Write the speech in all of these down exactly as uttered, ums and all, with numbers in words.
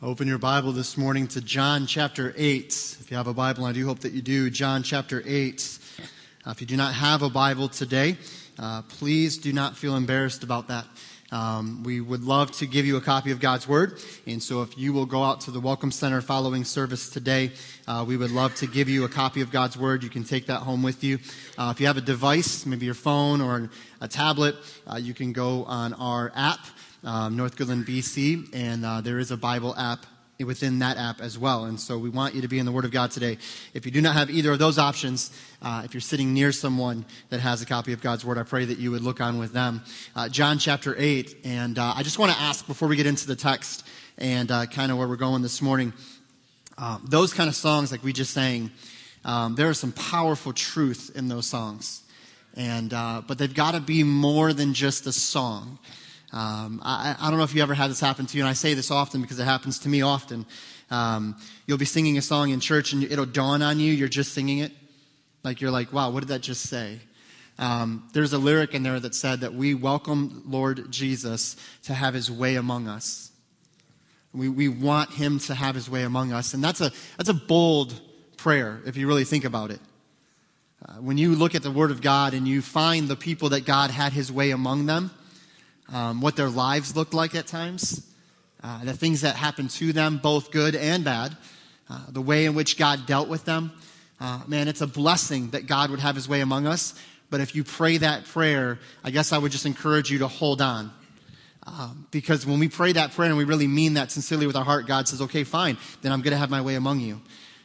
Open your Bible this morning to John chapter eight. If you have a Bible, I do hope that you do, John chapter eight. Uh, if you do not have a Bible today, uh, please do not feel embarrassed about that. Um, we would love to give you a copy of God's Word, and so if you will go out to the Welcome Center following service today, uh, we would love to give you a copy of God's Word. You can take that home with you. Uh, if you have a device, maybe your phone or an, a tablet, uh, you can go on our app, um, North Goodland, B C, and uh, there is a Bible app within that app as well, and so we want you to be in the Word of God today. If you do not have either of those options, uh, if you're sitting near someone that has a copy of God's Word, I pray that you would look on with them. Uh, John chapter eight, and uh, I just want to ask before we get into the text and uh, kind of where we're going this morning, uh, those kind of songs like we just sang, um, there is some powerful truth in those songs, and uh, but they've got to be more than just a song. Um, I, I don't know if you ever had this happen to you, and I say this often because it happens to me often. Um, you'll be singing a song in church, and it'll dawn on you, you're just singing it. Like, you're like, wow, what did that just say? Um, there's a lyric in there that said that we welcome Lord Jesus to have his way among us. We we want him to have his way among us. And that's a, that's a bold prayer, if you really think about it. Uh, when you look at the Word of God, and you find the people that God had his way among them, Um, what their lives looked like at times, uh, the things that happened to them, both good and bad, uh, the way in which God dealt with them. Uh, man, it's a blessing that God would have his way among us. But if you pray that prayer, I guess I would just encourage you to hold on. Um, because when we pray that prayer and we really mean that sincerely with our heart, God says, okay, fine, then I'm going to have my way among you.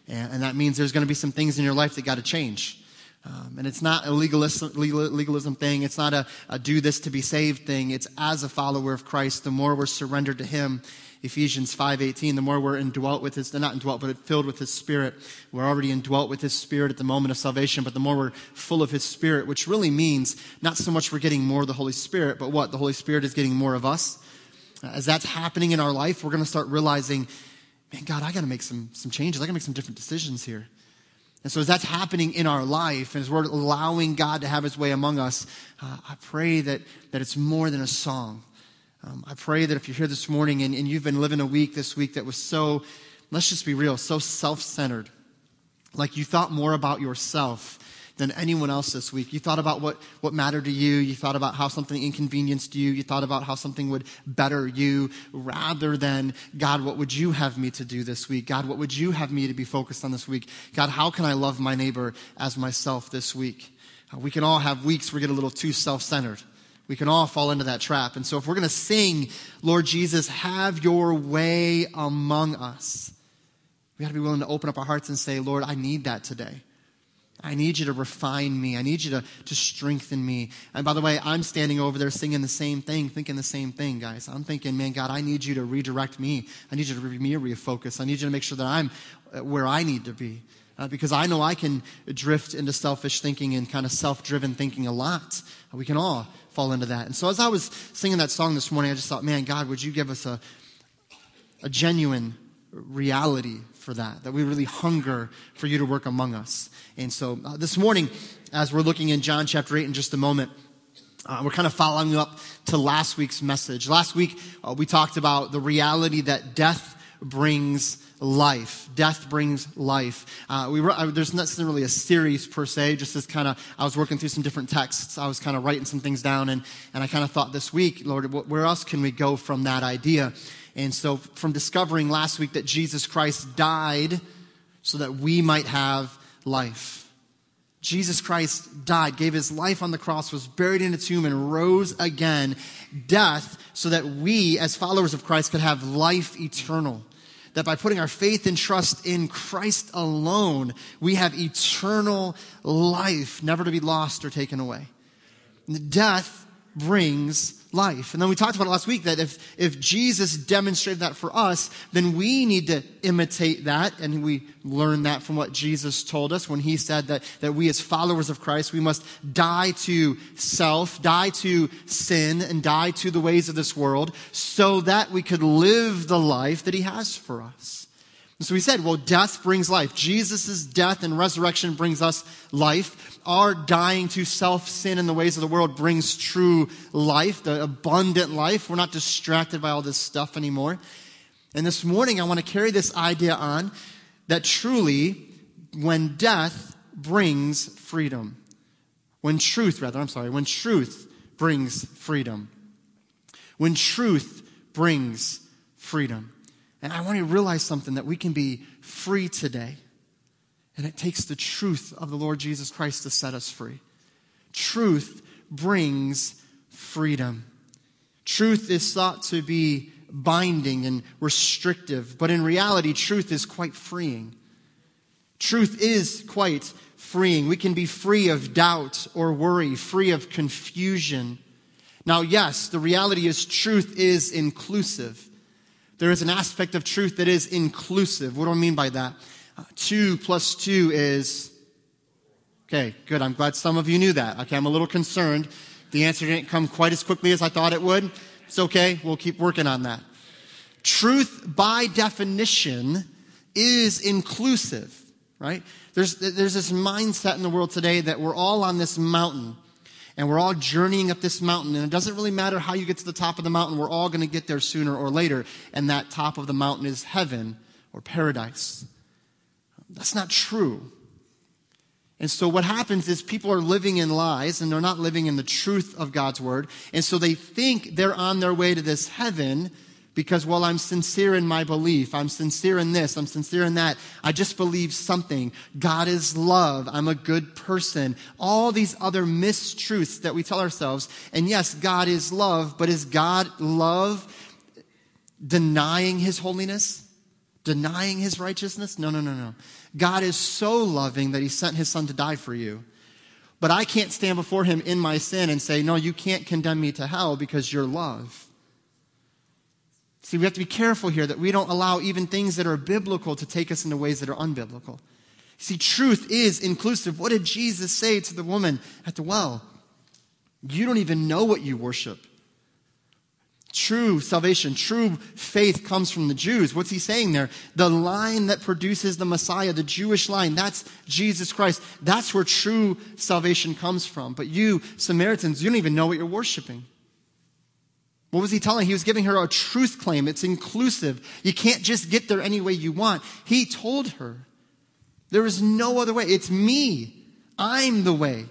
And, and that means there's going to be some things in your life that got to change. Um, and it's not a legalism, legalism thing. It's not a, a do this to be saved thing. It's as a follower of Christ, the more we're surrendered to him, Ephesians five eighteen, the more we're indwelt with his, not indwelt, but filled with his spirit. We're already indwelt with his spirit at the moment of salvation, but the more we're full of his spirit, which really means not so much we're getting more of the Holy Spirit, but what? The Holy Spirit is getting more of us. As that's happening in our life, we're going to start realizing, man, God, I got to make some, some changes. I got to make some different decisions here. And so as that's happening in our life, as we're allowing God to have his way among us, uh, I pray that, that it's more than a song. Um, I pray that if you're here this morning and, and you've been living a week this week that was so, let's just be real, so self-centered, like you thought more about yourself than anyone else this week. You thought about what, what mattered to you. You thought about how something inconvenienced you. You thought about how something would better you rather than, God, what would you have me to do this week? God, what would you have me to be focused on this week? God, how can I love my neighbor as myself this week? Uh, we can all have weeks where we get a little too self-centered. We can all fall into that trap. And so if we're going to sing, Lord Jesus, have your way among us, we got to be willing to open up our hearts and say, Lord, I need that today. I need you to refine me. I need you to, to strengthen me. And by the way, I'm standing over there singing the same thing, thinking the same thing, guys. I'm thinking, man, God, I need you to redirect me. I need you to re- me refocus. I need you to make sure that I'm where I need to be. Uh, because I know I can drift into selfish thinking and kind of self-driven thinking a lot. We can all fall into that. And so as I was singing that song this morning, I just thought, man, God, would you give us a, a genuine reality for that, that we really hunger for you to work among us. And so uh, this morning, as we're looking in John chapter eight in just a moment, uh, we're kind of following up to last week's message. Last week, uh, we talked about the reality that death brings life. Death brings life. Uh, we were, I, there's not really a series per se, just as kind of, I was working through some different texts. I was kind of writing some things down, and, and I kind of thought this week, Lord, where else can we go from that idea? And so from discovering last week that Jesus Christ died so that we might have life. Jesus Christ died, gave his life on the cross, was buried in a tomb, and rose again, death, so that we as followers of Christ could have life eternal. That by putting our faith and trust in Christ alone, we have eternal life, never to be lost or taken away. Death brings life. And then we talked about it last week that if, if Jesus demonstrated that for us, then we need to imitate that. And we learn that from what Jesus told us when he said that, that we as followers of Christ, we must die to self, die to sin, and die to the ways of this world so that we could live the life that he has for us. And so we said, well, death brings life. Jesus' death and resurrection brings us life. Our dying to self, sin, and the ways of the world brings true life, the abundant life. We're not distracted by all this stuff anymore. And this morning, I want to carry this idea on that truly, when death brings freedom, when truth, rather, I'm sorry, when truth brings freedom, when truth brings freedom. And I want you to realize something, that we can be free today. And it takes the truth of the Lord Jesus Christ to set us free. Truth brings freedom. Truth is thought to be binding and restrictive, but in reality, truth is quite freeing. Truth is quite freeing. We can be free of doubt or worry, free of confusion. Now, yes, the reality is truth is inclusive. There is an aspect of truth that is inclusive. What do I mean by that? Uh, two plus two is... Okay, good. I'm glad some of you knew that. Okay, I'm a little concerned. The answer didn't come quite as quickly as I thought it would. It's okay. We'll keep working on that. Truth, by definition, is inclusive, right? There's, there's this mindset in the world today that we're all on this mountain, and we're all journeying up this mountain, and it doesn't really matter how you get to the top of the mountain. We're all going to get there sooner or later, and that top of the mountain is heaven or paradise. That's not true. And so what happens is people are living in lies, and they're not living in the truth of God's word. And so they think they're on their way to this heaven because, well, I'm sincere in my belief. I'm sincere in this. I'm sincere in that. I just believe something. God is love. I'm a good person. All these other mistruths that we tell ourselves. And yes, God is love, but is God love denying his holiness? Denying his righteousness? No, no, no, no. God is so loving that he sent his son to die for you. But I can't stand before him in my sin and say, no, you can't condemn me to hell because you're love. See, we have to be careful here that we don't allow even things that are biblical to take us into ways that are unbiblical. See, truth is inclusive. What did Jesus say to the woman at the well? You don't even know what you worship. True salvation, true faith comes from the Jews. What's he saying there? The line that produces the Messiah, the Jewish line, that's Jesus Christ. That's where true salvation comes from. But you, Samaritans, you don't even know what you're worshiping. What was he telling? He was giving her a truth claim. It's inclusive. You can't just get there any way you want. He told her, there is no other way. It's me. I'm the way. And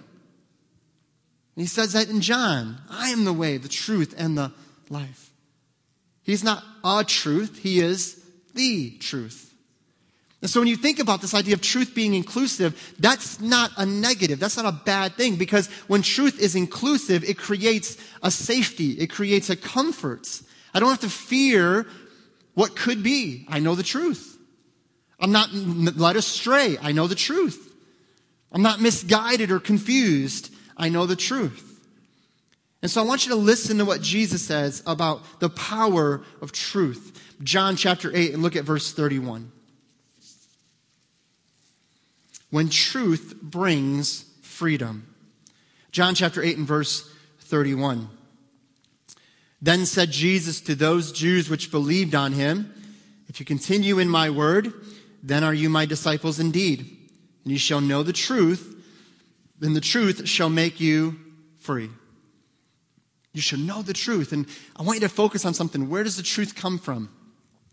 he says that in John. I am the way, the truth, and the life. He's not a truth. He is the truth. And so when you think about this idea of truth being inclusive, that's not a negative. That's not a bad thing, because when truth is inclusive, it creates a safety. It creates a comfort. I don't have to fear what could be. I know the truth. I'm not led astray. I know the truth. I'm not misguided or confused. I know the truth. And so I want you to listen to what Jesus says about the power of truth. John chapter eight, and look at verse thirty-one. When truth brings freedom. John chapter eight and verse thirty-one. Then said Jesus to those Jews which believed on him, if you continue in my word, then are you my disciples indeed. And you shall know the truth, and the truth shall make you free. You should know the truth. And I want you to focus on something. Where does the truth come from?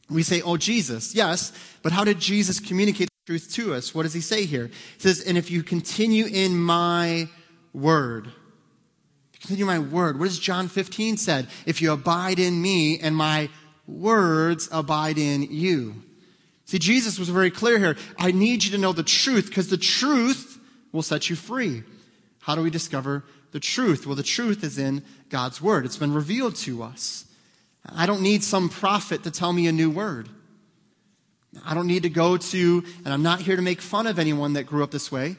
We say, oh, Jesus. Yes, but how did Jesus communicate the truth to us? What does he say here? He says, and if you continue in my word. If you continue in my word. What does John fifteen said? If you abide in me and my words abide in you. See, Jesus was very clear here. I need you to know the truth, because the truth will set you free. How do we discover the truth? Well, the truth is in God's word. It's been revealed to us. I don't need some prophet to tell me a new word. I don't need to go to, and I'm not here to make fun of anyone that grew up this way,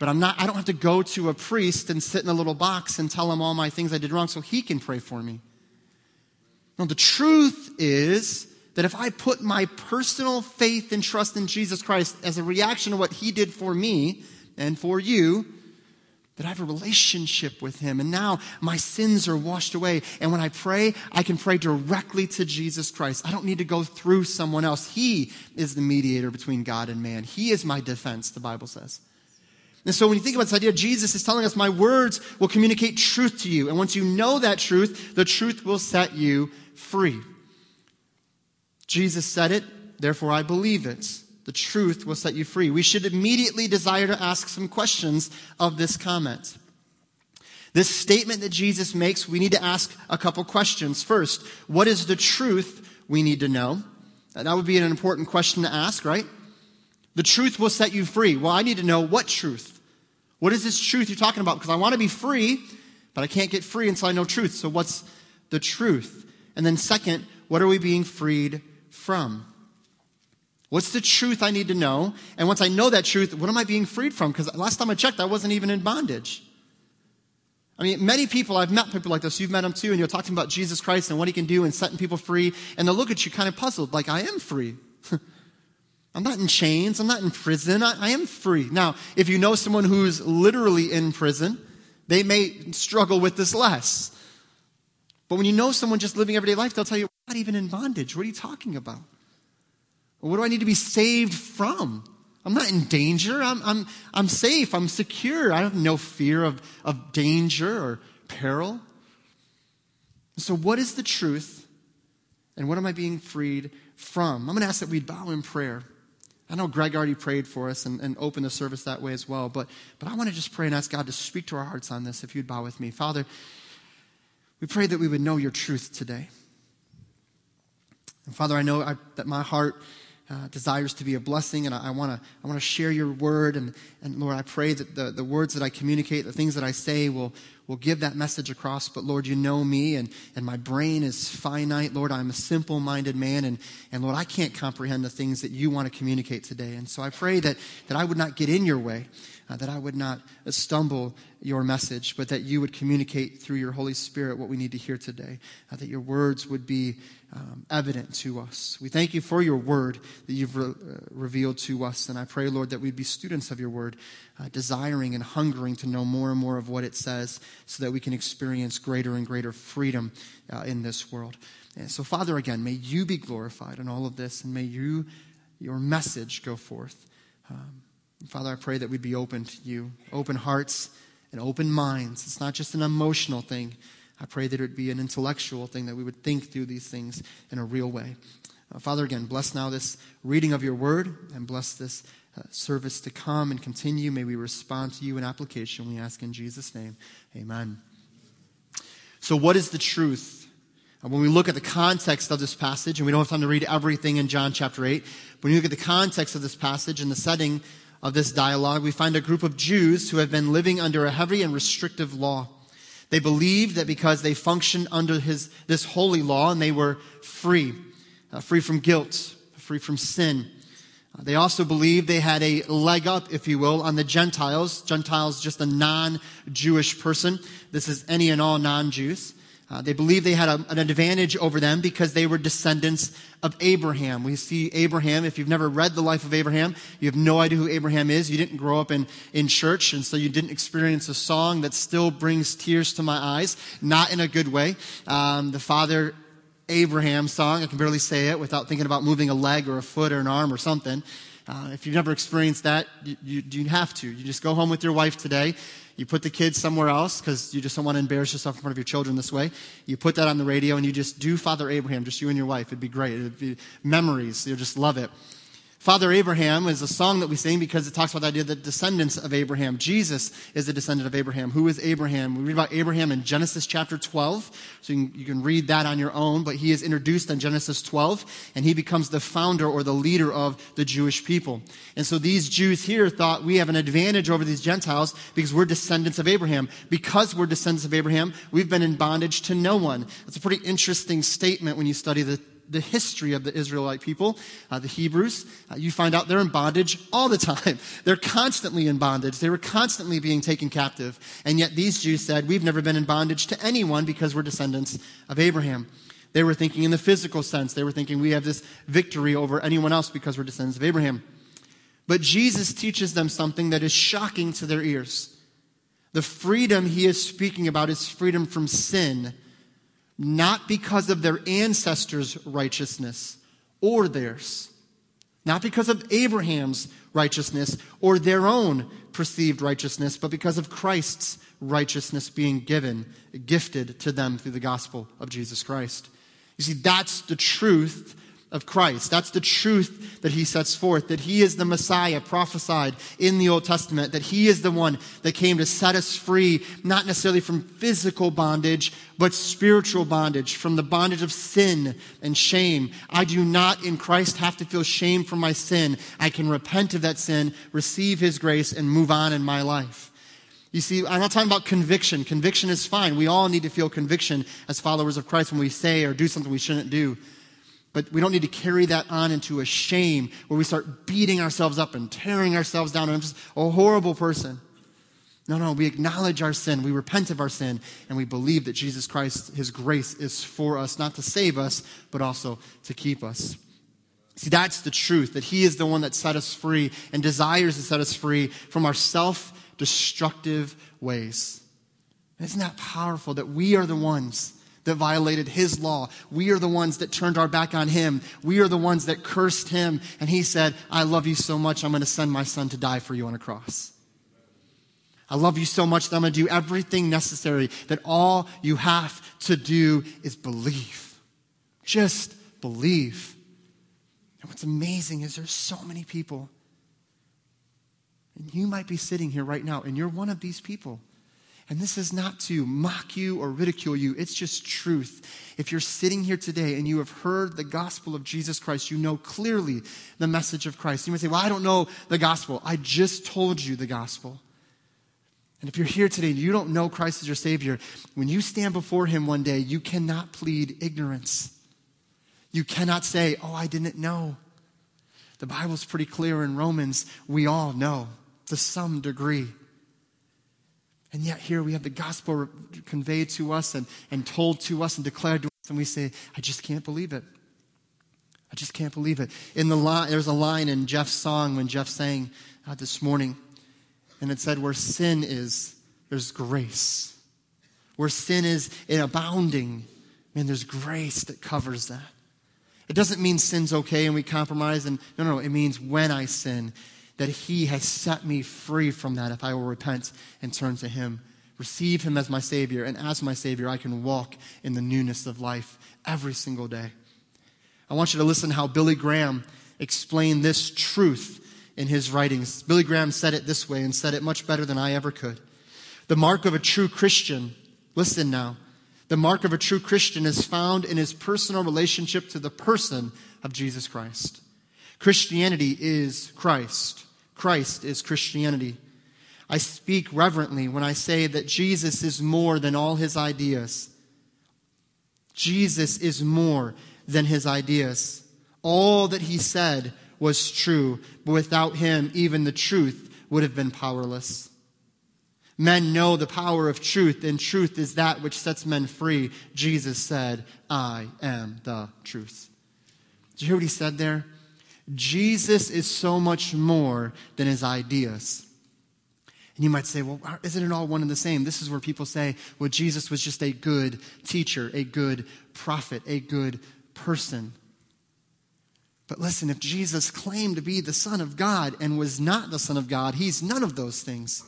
but I'm not, I don't have to go to a priest and sit in a little box and tell him all my things I did wrong so he can pray for me. No, the truth is that if I put my personal faith and trust in Jesus Christ as a reaction to what he did for me and for you, that I have a relationship with him. And now my sins are washed away. And when I pray, I can pray directly to Jesus Christ. I don't need to go through someone else. He is the mediator between God and man. He is my defense, the Bible says. And so when you think about this idea, Jesus is telling us, my words will communicate truth to you. And once you know that truth, the truth will set you free. Jesus said it, therefore I believe it. The truth will set you free. We should immediately desire to ask some questions of this comment. This statement that Jesus makes, we need to ask a couple questions. First, what is the truth we need to know? And that would be an important question to ask, right? The truth will set you free. Well, I need to know what truth. What is this truth you're talking about? Because I want to be free, but I can't get free until I know truth. So what's the truth? And then second, what are we being freed from? What's the truth I need to know? And once I know that truth, what am I being freed from? Because last time I checked, I wasn't even in bondage. I mean, many people, I've met people like this. You've met them too, and you'll talk to them about Jesus Christ and what he can do and setting people free. And they'll look at you kind of puzzled, like, I am free. I'm not in chains. I'm not in prison. I, I am free. Now, if you know someone who's literally in prison, they may struggle with this less. But when you know someone just living everyday life, they'll tell you, I'm not even in bondage. What are you talking about? Or what do I need to be saved from? I'm not in danger. I'm I'm I'm safe. I'm secure. I have no fear of, of danger or peril. So what is the truth? And what am I being freed from? I'm going to ask that we'd bow in prayer. I know Greg already prayed for us and, and opened the service that way as well. But, but I want to just pray and ask God to speak to our hearts on this, if you'd bow with me. Father, we pray that we would know your truth today. And Father, I know I, that my heart uh, desires to be a blessing, and I want to I want to share your word. And, and Lord, I pray that the, the words that I communicate, the things that I say will, will give that message across. But Lord, you know me, and, and my brain is finite. Lord, I'm a simple-minded man, and, and Lord, I can't comprehend the things that you want to communicate today. And so I pray that, that I would not get in your way, uh, that I would not stumble your message, but that you would communicate through your Holy Spirit what we need to hear today, uh, that your words would be um, evident to us. We thank you for your word that you've re- uh, revealed to us, and I pray, Lord, that we'd be students of your word, uh, desiring and hungering to know more and more of what it says so that we can experience greater and greater freedom uh, in this world. And so, Father, again, may you be glorified in all of this, and may you, your message go forth. Um, Father, I pray that we'd be open to you, open hearts, and open minds. It's not just an emotional thing. I pray that it would be an intellectual thing, that we would think through these things in a real way. Uh, Father, again, bless now this reading of your word, and bless this uh, service to come and continue. May we respond to you in application. We ask in Jesus' name. Amen. So what is the truth? And when we look at the context of this passage, and we don't have time to read everything in John chapter eight, but when you look at the context of this passage and the setting of this dialogue, we find a group of Jews who have been living under a heavy and restrictive law. They believed that because they functioned under his, this holy law, and they were free, uh, free from guilt, free from sin. Uh, they also believed they had a leg up, if you will, on the Gentiles. Gentiles, just a non-Jewish person. This is any and all non-Jews. Uh, they believed they had a, an advantage over them because they were descendants of Abraham. We see Abraham. If you've never read the life of Abraham, you have no idea who Abraham is. You didn't grow up in, in church, and so you didn't experience a song that still brings tears to my eyes, not in a good way. Um, the Father Abraham song, I can barely say it without thinking about moving a leg or a foot or an arm or something. Uh, if you've never experienced that, you, you, you have to. You just go home with your wife today. You put the kids somewhere else because you just don't want to embarrass yourself in front of your children this way. You put that on the radio and you just do Father Abraham, just you and your wife. It'd be great. It'd be memories. You'll just love it. Father Abraham is a song that we sing because it talks about the idea of the descendants of Abraham. Jesus is the descendant of Abraham. Who is Abraham? We read about Abraham in Genesis chapter twelve, so you can, you can read that on your own, but he is introduced in Genesis twelve, and he becomes the founder or the leader of the Jewish people. And so these Jews here thought we have an advantage over these Gentiles because we're descendants of Abraham. Because we're descendants of Abraham, we've been in bondage to no one. That's a pretty interesting statement when you study the the history of the Israelite people, uh, the Hebrews. Uh, you find out they're in bondage all the time. They're constantly in bondage. They were constantly being taken captive. And yet these Jews said, we've never been in bondage to anyone because we're descendants of Abraham. They were thinking in the physical sense. They were thinking we have this victory over anyone else because we're descendants of Abraham. But Jesus teaches them something that is shocking to their ears. The freedom he is speaking about is freedom from sin, not because of their ancestors' righteousness or theirs, not because of Abraham's righteousness or their own perceived righteousness, but because of Christ's righteousness being given, gifted to them through the gospel of Jesus Christ. You see, that's the truth of Christ. That's the truth that he sets forth, that he is the Messiah prophesied in the Old Testament, that he is the one that came to set us free, not necessarily from physical bondage, but spiritual bondage, from the bondage of sin and shame. I do not in Christ have to feel shame for my sin. I can repent of that sin, receive his grace, and move on in my life. You see, I'm not talking about conviction. Conviction is fine. We all need to feel conviction as followers of Christ when we say or do something we shouldn't do. But we don't need to carry that on into a shame where we start beating ourselves up and tearing ourselves down. And I'm just a horrible person. No, no, we acknowledge our sin. We repent of our sin. And we believe that Jesus Christ, his grace is for us, not to save us, but also to keep us. See, that's the truth, that he is the one that set us free and desires to set us free from our self-destructive ways. And isn't that powerful that we are the ones that violated his law? We are the ones that turned our back on him. We are the ones that cursed him. And he said, I love you so much, I'm going to send my son to die for you on a cross. I love you so much that I'm going to do everything necessary, that all you have to do is believe. Just believe. And what's amazing is there's so many people, and you might be sitting here right now, and you're one of these people. And this is not to mock you or ridicule you. It's just truth. If you're sitting here today and you have heard the gospel of Jesus Christ, you know clearly the message of Christ. You may say, well, I don't know the gospel. I just told you the gospel. And if you're here today and you don't know Christ as your Savior, when you stand before him one day, you cannot plead ignorance. You cannot say, oh, I didn't know. The Bible's pretty clear in Romans. We all know to some degree. And yet here we have the gospel conveyed to us and, and told to us and declared to us. And we say, I just can't believe it. I just can't believe it. In the line, there's a line in Jeff's song when Jeff sang uh, this morning. And it said, where sin is, there's grace. Where sin is in abounding, man, there's grace that covers that. It doesn't mean sin's okay and we compromise. And no, no, it means when I sin, that he has set me free from that if I will repent and turn to him. Receive him as my Savior, and as my Savior, I can walk in the newness of life every single day. I want you to listen how Billy Graham explained this truth in his writings. Billy Graham said it this way and said it much better than I ever could. The mark of a true Christian, listen now, the mark of a true Christian is found in his personal relationship to the person of Jesus Christ. Christianity is Christ. Christ is Christianity. I speak reverently when I say that Jesus is more than all his ideas. Jesus is more than his ideas. All that he said was true, but without him, even the truth would have been powerless. Men know the power of truth, and truth is that which sets men free. Jesus said, I am the truth. Did you hear what he said there? Jesus is so much more than his ideas. And you might say, well, isn't it all one and the same? This is where people say, well, Jesus was just a good teacher, a good prophet, a good person. But listen, if Jesus claimed to be the Son of God and was not the Son of God, he's none of those things.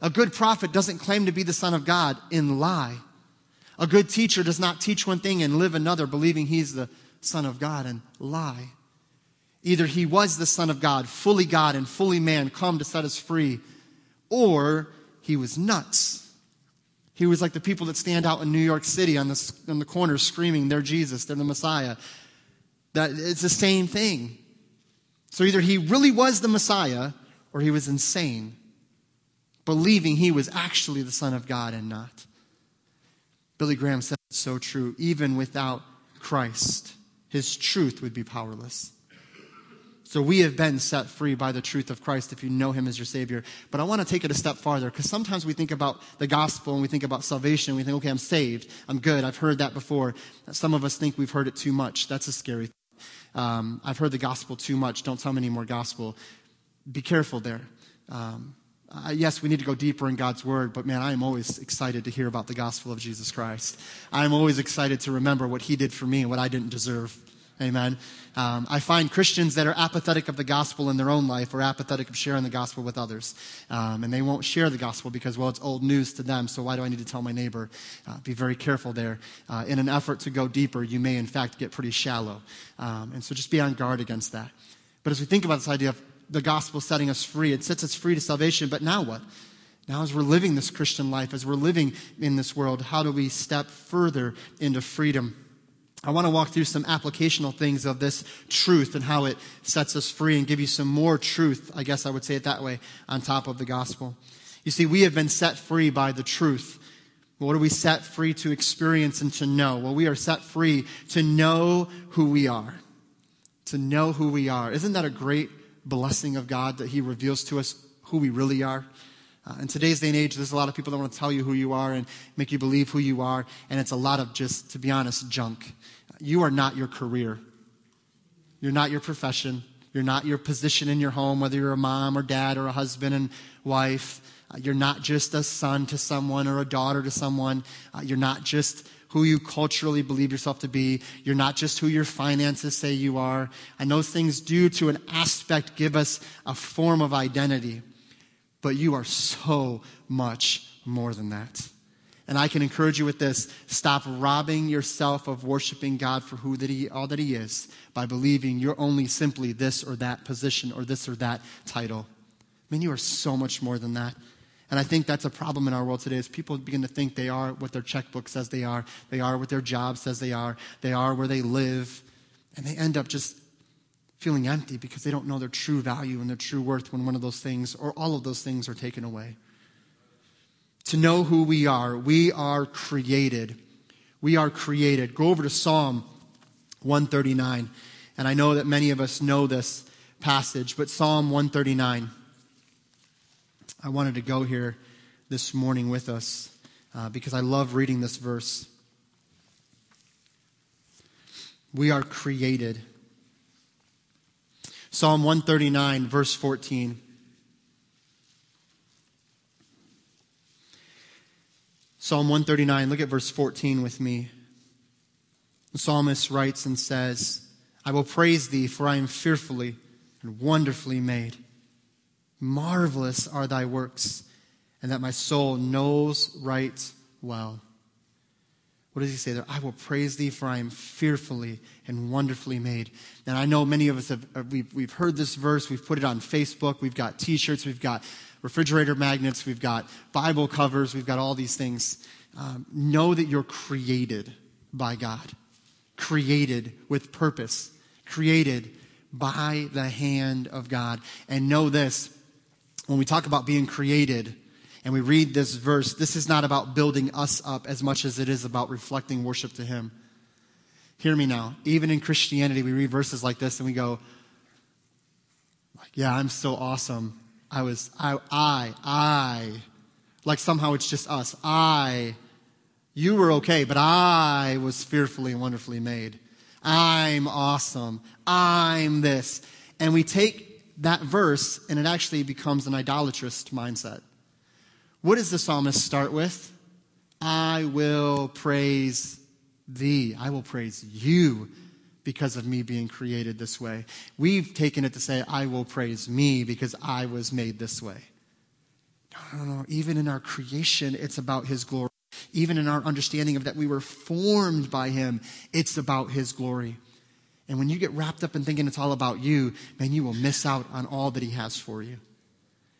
A good prophet doesn't claim to be the Son of God in lie. A good teacher does not teach one thing and live another, believing he's the Son of God in lie. Either he was the Son of God, fully God and fully man, come to set us free, or he was nuts. He was like the people that stand out in New York City on the, on the corner screaming, they're Jesus, they're the Messiah. That it's the same thing. So either he really was the Messiah, or he was insane, believing he was actually the Son of God and not. Billy Graham said it's so true. Even without Christ, his truth would be powerless. So we have been set free by the truth of Christ if you know him as your Savior. But I want to take it a step farther, because sometimes we think about the gospel and we think about salvation and we think, okay, I'm saved. I'm good. I've heard that before. Some of us think we've heard it too much. That's a scary thing. Um, I've heard the gospel too much. Don't tell me any more gospel. Be careful there. Um, uh, yes, we need to go deeper in God's word, but man, I am always excited to hear about the gospel of Jesus Christ. I'm always excited to remember what he did for me and what I didn't deserve. Amen. Um, I find Christians that are apathetic of the gospel in their own life or apathetic of sharing the gospel with others. Um, and they won't share the gospel because, well, it's old news to them, so why do I need to tell my neighbor? Uh, be very careful there. Uh, in an effort to go deeper, you may, in fact, get pretty shallow. Um, and so just be on guard against that. But as we think about this idea of the gospel setting us free, it sets us free to salvation, but now what? Now, as we're living this Christian life, as we're living in this world, how do we step further into freedom? I want to walk through some applicational things of this truth and how it sets us free and give you some more truth, I guess I would say it that way, on top of the gospel. You see, we have been set free by the truth. What are we set free to experience and to know? Well, we are set free to know who we are. To know who we are. Isn't that a great blessing of God that He reveals to us who we really are? Uh, in today's day and age, there's a lot of people that want to tell you who you are and make you believe who you are, and it's a lot of just, to be honest, junk. You are not your career. You're not your profession. You're not your position in your home, whether you're a mom or dad or a husband and wife. Uh, you're not just a son to someone or a daughter to someone. Uh, you're not just who you culturally believe yourself to be. You're not just who your finances say you are. And those things do, to an aspect, give us a form of identity. But you are so much more than that. And I can encourage you with this. Stop robbing yourself of worshiping God for who that he, all that He is by believing you're only simply this or that position or this or that title. I mean, you are so much more than that. And I think that's a problem in our world today is people begin to think they are what their checkbook says they are. They are what their job says they are. They are where they live. And they end up just feeling empty because they don't know their true value and their true worth when one of those things or all of those things are taken away. To know who we are, we are created. We are created. Go over to Psalm one thirty-nine. And I know that many of us know this passage, but Psalm one thirty-nine. I wanted to go here this morning with us uh, because I love reading this verse. We are created. Psalm one thirty-nine, verse fourteen. Psalm one thirty-nine, look at verse fourteen with me. The psalmist writes and says, I will praise Thee, for I am fearfully and wonderfully made. Marvelous are Thy works, and that my soul knows right well. What does he say there? I will praise Thee, for I am fearfully and wonderfully made. And I know many of us have, we've, we've heard this verse, we've put it on Facebook, we've got t-shirts, we've got refrigerator magnets, we've got Bible covers, we've got all these things. Um, know that you're created by God, created with purpose, created by the hand of God. And know this. When we talk about being created and we read this verse, this is not about building us up as much as it is about reflecting worship to Him. Hear me now. Even in Christianity, we read verses like this and we go, like, yeah, I'm so awesome. I was, I, I, I. Like somehow it's just us. I, you were okay, but I was fearfully and wonderfully made. I'm awesome. I'm this. And we take that verse, and it actually becomes an idolatrous mindset. What does the psalmist start with? I will praise Thee. I will praise You because of me being created this way. We've taken it to say, I will praise me because I was made this way. No, no, no. Even in our creation, it's about His glory. Even in our understanding of that we were formed by Him, it's about His glory. And when you get wrapped up in thinking it's all about you, man, you will miss out on all that He has for you.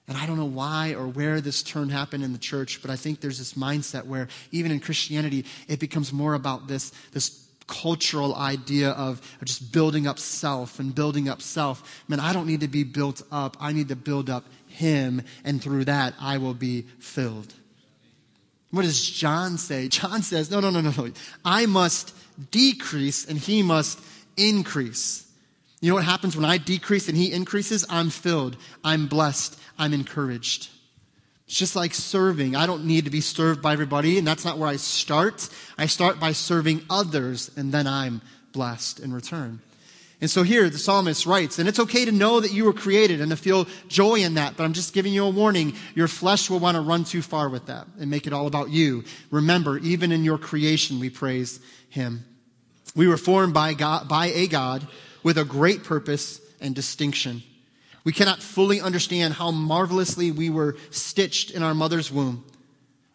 And I don't know why or where this turn happened in the church, but I think there's this mindset where even in Christianity, it becomes more about this, this cultural idea of just building up self and building up self. Man, I don't need to be built up. I need to build up Him, and through that, I will be filled. What does John say? John says, no, no, no, no, no. I must decrease and He must increase. You know what happens when I decrease and He increases? I'm filled. I'm blessed. I'm encouraged. It's just like serving. I don't need to be served by everybody, and that's not where I start. I start by serving others, and then I'm blessed in return. And so here the psalmist writes, and it's okay to know that you were created and to feel joy in that, but I'm just giving you a warning. Your flesh will want to run too far with that and make it all about you. Remember, even in your creation, we praise Him. We were formed by God, by a God with a great purpose and distinction. We cannot fully understand how marvelously we were stitched in our mother's womb.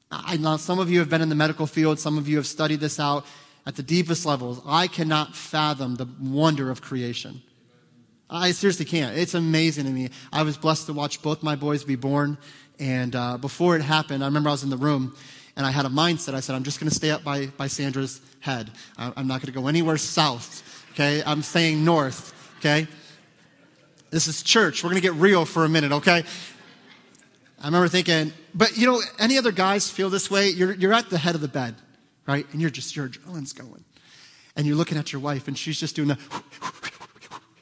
I know some of you have been in the medical field. Some of you have studied this out at the deepest levels. I cannot fathom the wonder of creation. I seriously can't. It's amazing to me. I was blessed to watch both my boys be born. And uh, before it happened, I remember I was in the room and I had a mindset. I said, I'm just going to stay up by, by Sandra's head. I'm not going to go anywhere south. Okay. I'm staying north. Okay. This is church. We're going to get real for a minute, okay? I remember thinking, but you know, any other guys feel this way? You're you're at the head of the bed, right? And you're just, your adrenaline's going. And you're looking at your wife, and she's just doing the,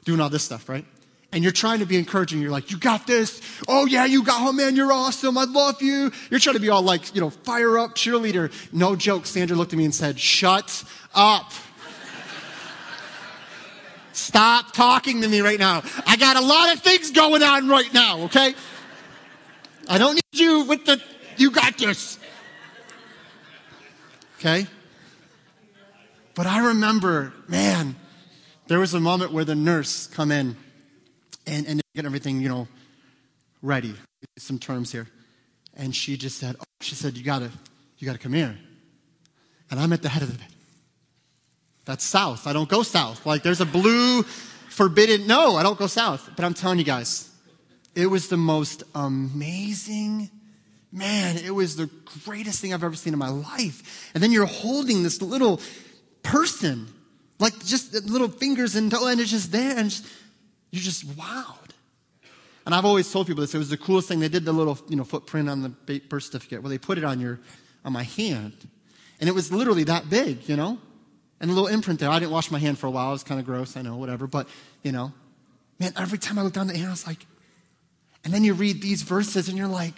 doing all this stuff, right? And you're trying to be encouraging. You're like, you got this. Oh, yeah, you got, oh, man, you're awesome. I love you. You're trying to be all like, you know, fire up, cheerleader. No joke, Sandra looked at me and said, shut up. Stop talking to me right now. I got a lot of things going on right now, okay? I don't need you with the, you got this. Okay? But I remember, man, there was a moment where the nurse come in and, and get everything, you know, ready. Some terms here. And she just said, oh, she said, you gotta, you gotta come here. And I'm at the head of the bed. That's south. I don't go south. Like, there's a blue forbidden. No, I don't go south. But I'm telling you guys, it was the most amazing, man, it was the greatest thing I've ever seen in my life. And then you're holding this little person, like just little fingers and toe, and it's just there. And just, you're just wowed. And I've always told people this. It was the coolest thing. They did the little, you know, footprint on the birth certificate. Well, they put it on your, on my hand. And it was literally that big, you know. And a little imprint there. I didn't wash my hand for a while. It was kind of gross. I know, whatever. But, you know, man, every time I looked down the hand, I was like, and then you read these verses and you're like,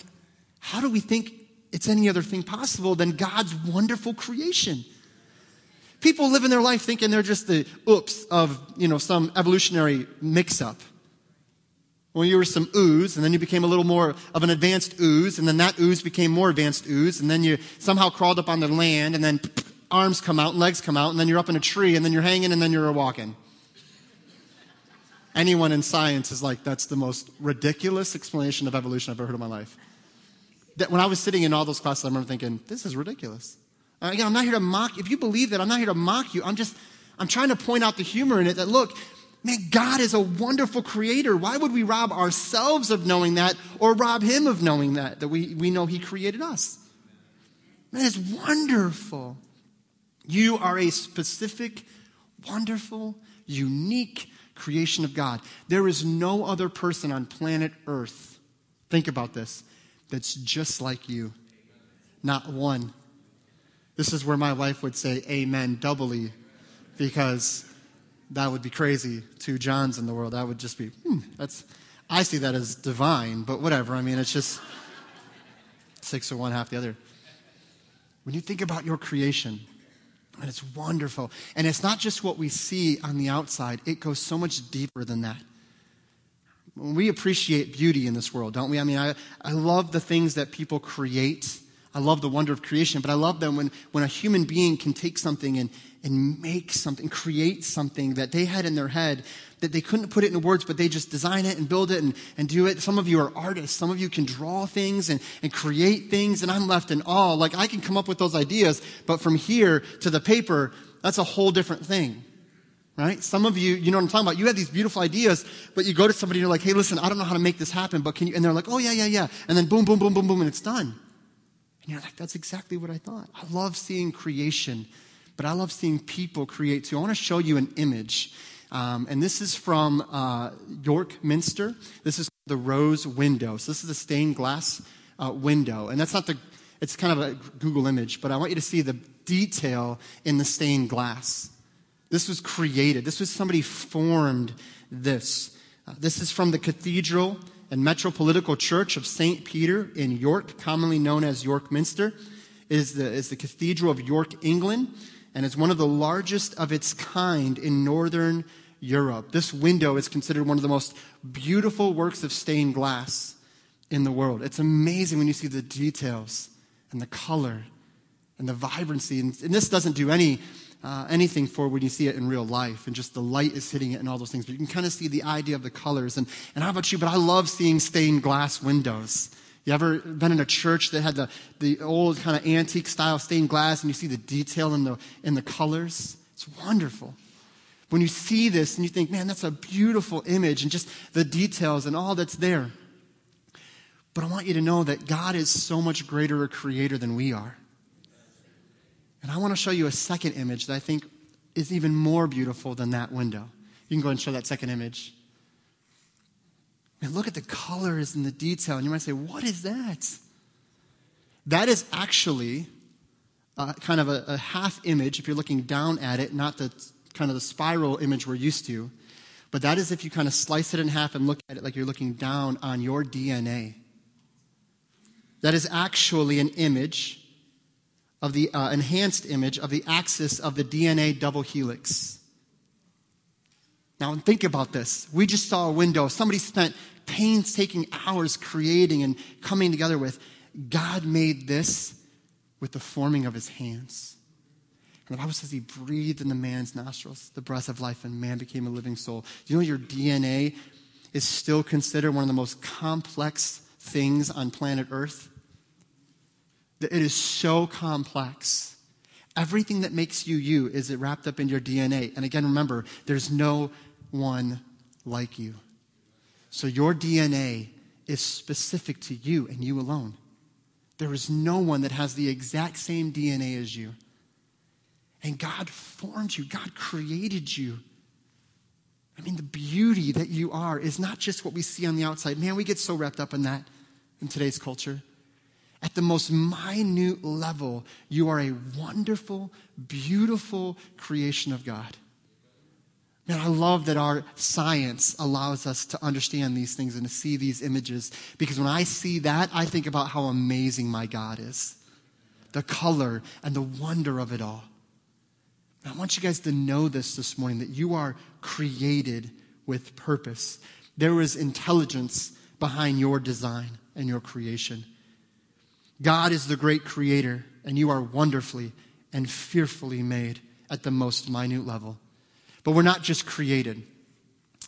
how do we think it's any other thing possible than God's wonderful creation? People live in their life thinking they're just the oops of, you know, some evolutionary mix-up. Well, you were some ooze, and then you became a little more of an advanced ooze, and then that ooze became more advanced ooze, and then you somehow crawled up on the land, and then arms come out, legs come out, and then you're up in a tree, and then you're hanging, and then you're walking. Anyone in science is like, that's the most ridiculous explanation of evolution I've ever heard in my life. That when I was sitting in all those classes, I remember thinking, this is ridiculous. Uh, again, I'm not here to mock. If you believe that, I'm not here to mock you. I'm just, I'm trying to point out the humor in it that, look, man, God is a wonderful creator. Why would we rob ourselves of knowing that or rob him of knowing that, that we, we know he created us? Man, it's wonderful. You are a specific, wonderful, unique creation of God. There is no other person on planet Earth, think about this, that's just like you. Not one. This is where my wife would say amen doubly, because that would be crazy. Two Johns in the world, that would just be, hmm, that's, I see that as divine, but whatever. I mean, it's just six or one, half the other. When you think about your creation, and it's wonderful. And it's not just what we see on the outside. It goes so much deeper than that. We appreciate beauty in this world, don't we? I mean, I, I love the things that people create. I love the wonder of creation. But I love them when, when a human being can take something and, and make something, create something that they had in their head, that they couldn't put it in words, but they just design it and build it and, and do it. Some of you are artists. Some of you can draw things and, and create things. And I'm left in awe. Like, I can come up with those ideas, but from here to the paper, that's a whole different thing, right? Some of you, you know what I'm talking about. You have these beautiful ideas, but you go to somebody and you're like, hey, listen, I don't know how to make this happen, but can you? And they're like, oh, yeah, yeah, yeah. And then boom, boom, boom, boom, boom, and it's done. And you're like, that's exactly what I thought. I love seeing creation, but I love seeing people create too. I want to show you an image. Um, and this is from uh, York Minster. This is the Rose Window. So this is a stained glass uh, window. And that's not the, it's kind of a Google image, but I want you to see the detail in the stained glass. This was created. This was somebody formed this. Uh, this is from the Cathedral and Metropolitical Church of Saint Peter in York, commonly known as York Minster. It is the, is the Cathedral of York, England, and is one of the largest of its kind in Northern Europe. This window is considered one of the most beautiful works of stained glass in the world. It's amazing when you see the details and the color and the vibrancy. And, and this doesn't do any uh, anything for when you see it in real life, and just the light is hitting it and all those things. But you can kind of see the idea of the colors. And, and how about you? But I love seeing stained glass windows. You ever been in a church that had the, the old kind of antique style stained glass, and you see the detail in the in the colors? It's wonderful. When you see this and you think, man, that's a beautiful image, and just the details and all that's there. But I want you to know that God is so much greater a creator than we are. And I want to show you a second image that I think is even more beautiful than that window. You can go ahead and show that second image. Man, look at the colors and the detail. And you might say, what is that? That is actually uh, kind of a, a half image if you're looking down at it, not the kind of the spiral image we're used to. But that is if you kind of slice it in half and look at it like you're looking down on your D N A. That is actually an image of the uh, enhanced image of the axis of the D N A double helix. Now, think about this. We just saw a window somebody spent painstaking hours creating and coming together with. God made this with the forming of his hands. And the Bible says he breathed in the man's nostrils the breath of life, and man became a living soul. You know, your D N A is still considered one of the most complex things on planet Earth. It is so complex. Everything that makes you you is wrapped up in your D N A. And again, remember, there's no one like you. So your D N A is specific to you and you alone. There is no one that has the exact same D N A as you. And God formed you. God created you. I mean, the beauty that you are is not just what we see on the outside. Man, we get so wrapped up in that in today's culture. At the most minute level, you are a wonderful, beautiful creation of God. Man, I love that our science allows us to understand these things and to see these images, because when I see that, I think about how amazing my God is, the color and the wonder of it all. And I want you guys to know this this morning, that you are created with purpose. There is intelligence behind your design and your creation. God is the great creator, and you are wonderfully and fearfully made at the most minute level. But we're not just created.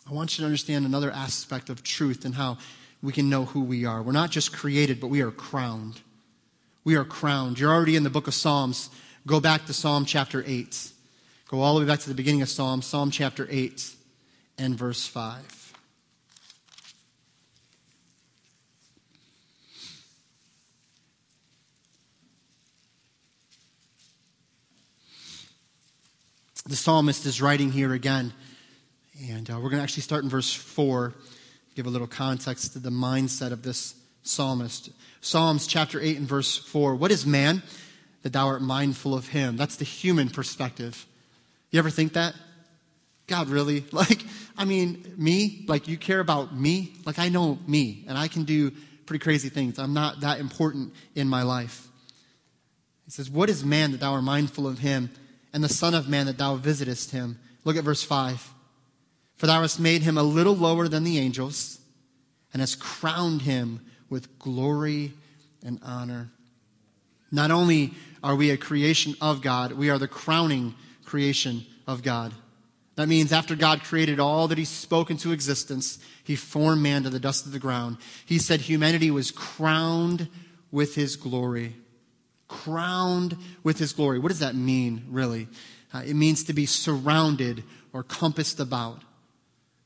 I want you to understand another aspect of truth and how we can know who we are. We're not just created, but we are crowned. We are crowned. You're already in the book of Psalms. Go back to Psalm chapter eight. Go all the way back to the beginning of Psalm, Psalm chapter eight and verse five. The psalmist is writing here again, and uh, we're going to actually start in verse four, give a little context to the mindset of this psalmist. Psalms chapter eight and verse four, what is man that thou art mindful of him? That's the human perspective. You ever think that? God, really? Like, I mean, me? Like, you care about me? Like, I know me, and I can do pretty crazy things. I'm not that important in my life. He says, what is man that thou art mindful of him? And the Son of Man that thou visitest him. Look at verse five. For thou hast made him a little lower than the angels, and hast crowned him with glory and honor. Not only are we a creation of God, we are the crowning creation of God. That means after God created all that he spoke into existence, he formed man to the dust of the ground. He said humanity was crowned with his glory. Crowned with his glory. What does that mean, really? Uh, it means to be surrounded or compassed about.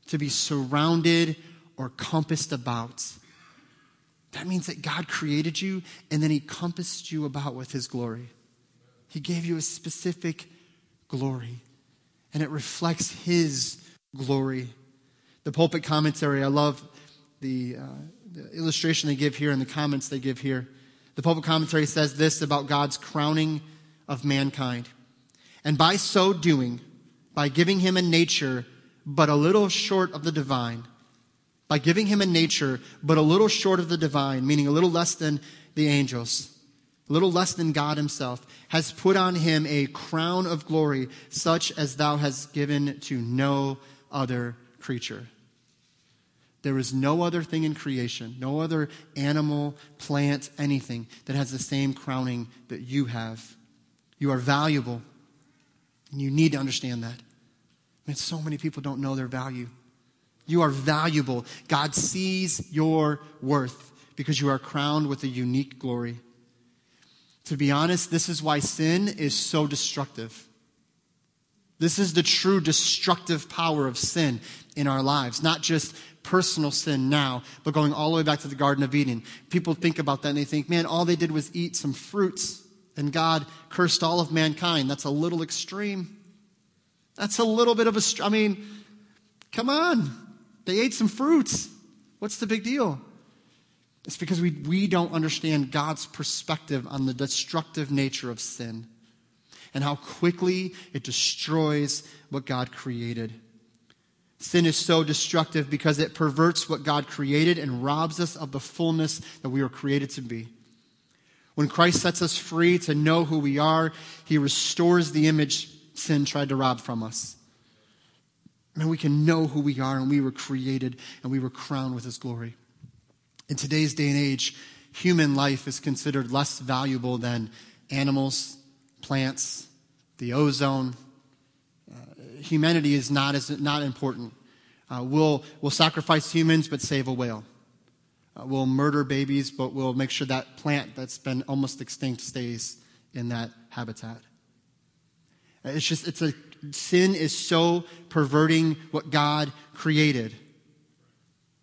To be surrounded or compassed about. That means that God created you and then he compassed you about with his glory. He gave you a specific glory, and it reflects his glory. The pulpit commentary, I love the, uh, the illustration they give here and the comments they give here. The pulpit commentary says this about God's crowning of mankind. And by so doing, by giving him a nature but a little short of the divine, by giving him a nature but a little short of the divine, meaning a little less than the angels, a little less than God himself, has put on him a crown of glory such as thou hast given to no other creature. There is no other thing in creation, no other animal, plant, anything that has the same crowning that you have. You are valuable. And you need to understand that. I mean, so many people don't know their value. You are valuable. God sees your worth because you are crowned with a unique glory. To be honest, this is why sin is so destructive. This is the true destructive power of sin in our lives, not just personal sin now, but going all the way back to the Garden of Eden. People think about that and they think, man, all they did was eat some fruits and God cursed all of mankind. That's a little extreme. That's a little bit of a, I mean, come on. They ate some fruits. What's the big deal? It's because we, we don't understand God's perspective on the destructive nature of sin and how quickly it destroys what God created. Sin is so destructive because it perverts what God created and robs us of the fullness that we were created to be. When Christ sets us free to know who we are, he restores the image sin tried to rob from us. And we can know who we are, and we were created, and we were crowned with his glory. In today's day and age, human life is considered less valuable than animals, plants, the ozone. Uh, humanity is not as not important. Uh, we'll we'll sacrifice humans, but save a whale. Uh, we'll murder babies, but we'll make sure that plant that's been almost extinct stays in that habitat. Uh, it's just it's a sin is so perverting what God created.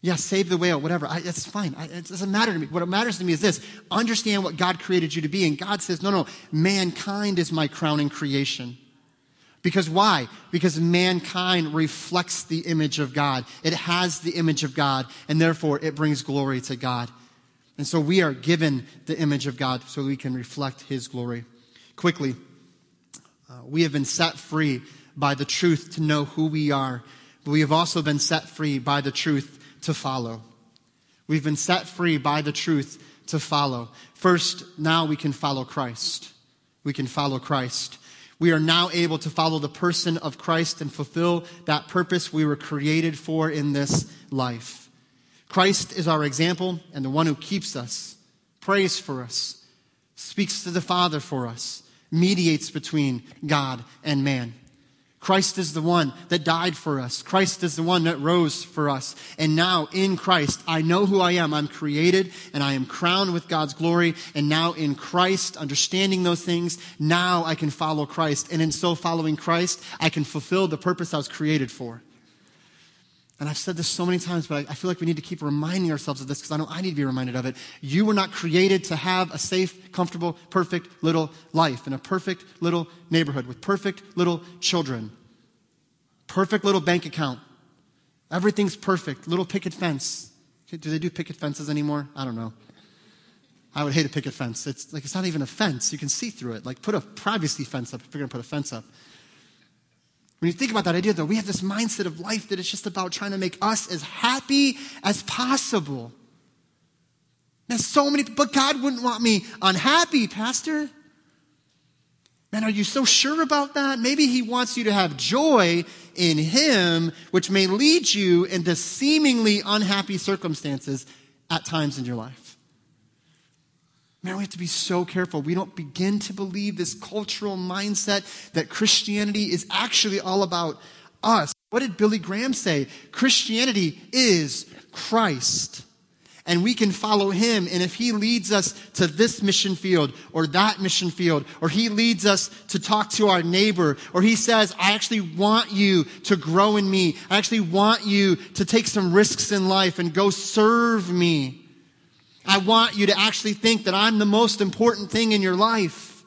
Yeah, save the whale, whatever. I, that's fine. I, it doesn't matter to me. What matters to me is this. Understand what God created you to be. And God says, no, no, mankind is my crowning creation. Because why? Because mankind reflects the image of God. It has the image of God, and therefore it brings glory to God. And so we are given the image of God so we can reflect his glory. Quickly, uh, we have been set free by the truth to know who we are. But we have also been set free by the truth to follow. We've been set free by the truth to follow. First, now we can follow Christ. We can follow Christ. We are now able to follow the person of Christ and fulfill that purpose we were created for in this life. Christ is our example and the one who keeps us, prays for us, speaks to the Father for us, mediates between God and man. Christ is the one that died for us. Christ is the one that rose for us. And now in Christ, I know who I am. I'm created and I am crowned with God's glory. And now in Christ, understanding those things, now I can follow Christ. And in so following Christ, I can fulfill the purpose I was created for. And I've said this so many times, but I feel like we need to keep reminding ourselves of this because I know I need to be reminded of it. You were not created to have a safe, comfortable, perfect little life in a perfect little neighborhood with perfect little children, perfect little bank account. Everything's perfect. Little picket fence. Do they do picket fences anymore? I don't know. I would hate a picket fence. It's like, it's not even a fence. You can see through it. Like, put a privacy fence up if you're going to put a fence up. When you think about that idea, though, we have this mindset of life that it's just about trying to make us as happy as possible. There's so many, but God wouldn't want me unhappy, Pastor. Man, are you so sure about that? Maybe he wants you to have joy in him, which may lead you into seemingly unhappy circumstances at times in your life. Man, we have to be so careful. We don't begin to believe this cultural mindset that Christianity is actually all about us. What did Billy Graham say? Christianity is Christ. And we can follow him. And if he leads us to this mission field or that mission field, or he leads us to talk to our neighbor, or he says, I actually want you to grow in me. I actually want you to take some risks in life and go serve me. I want you to actually think that I'm the most important thing in your life.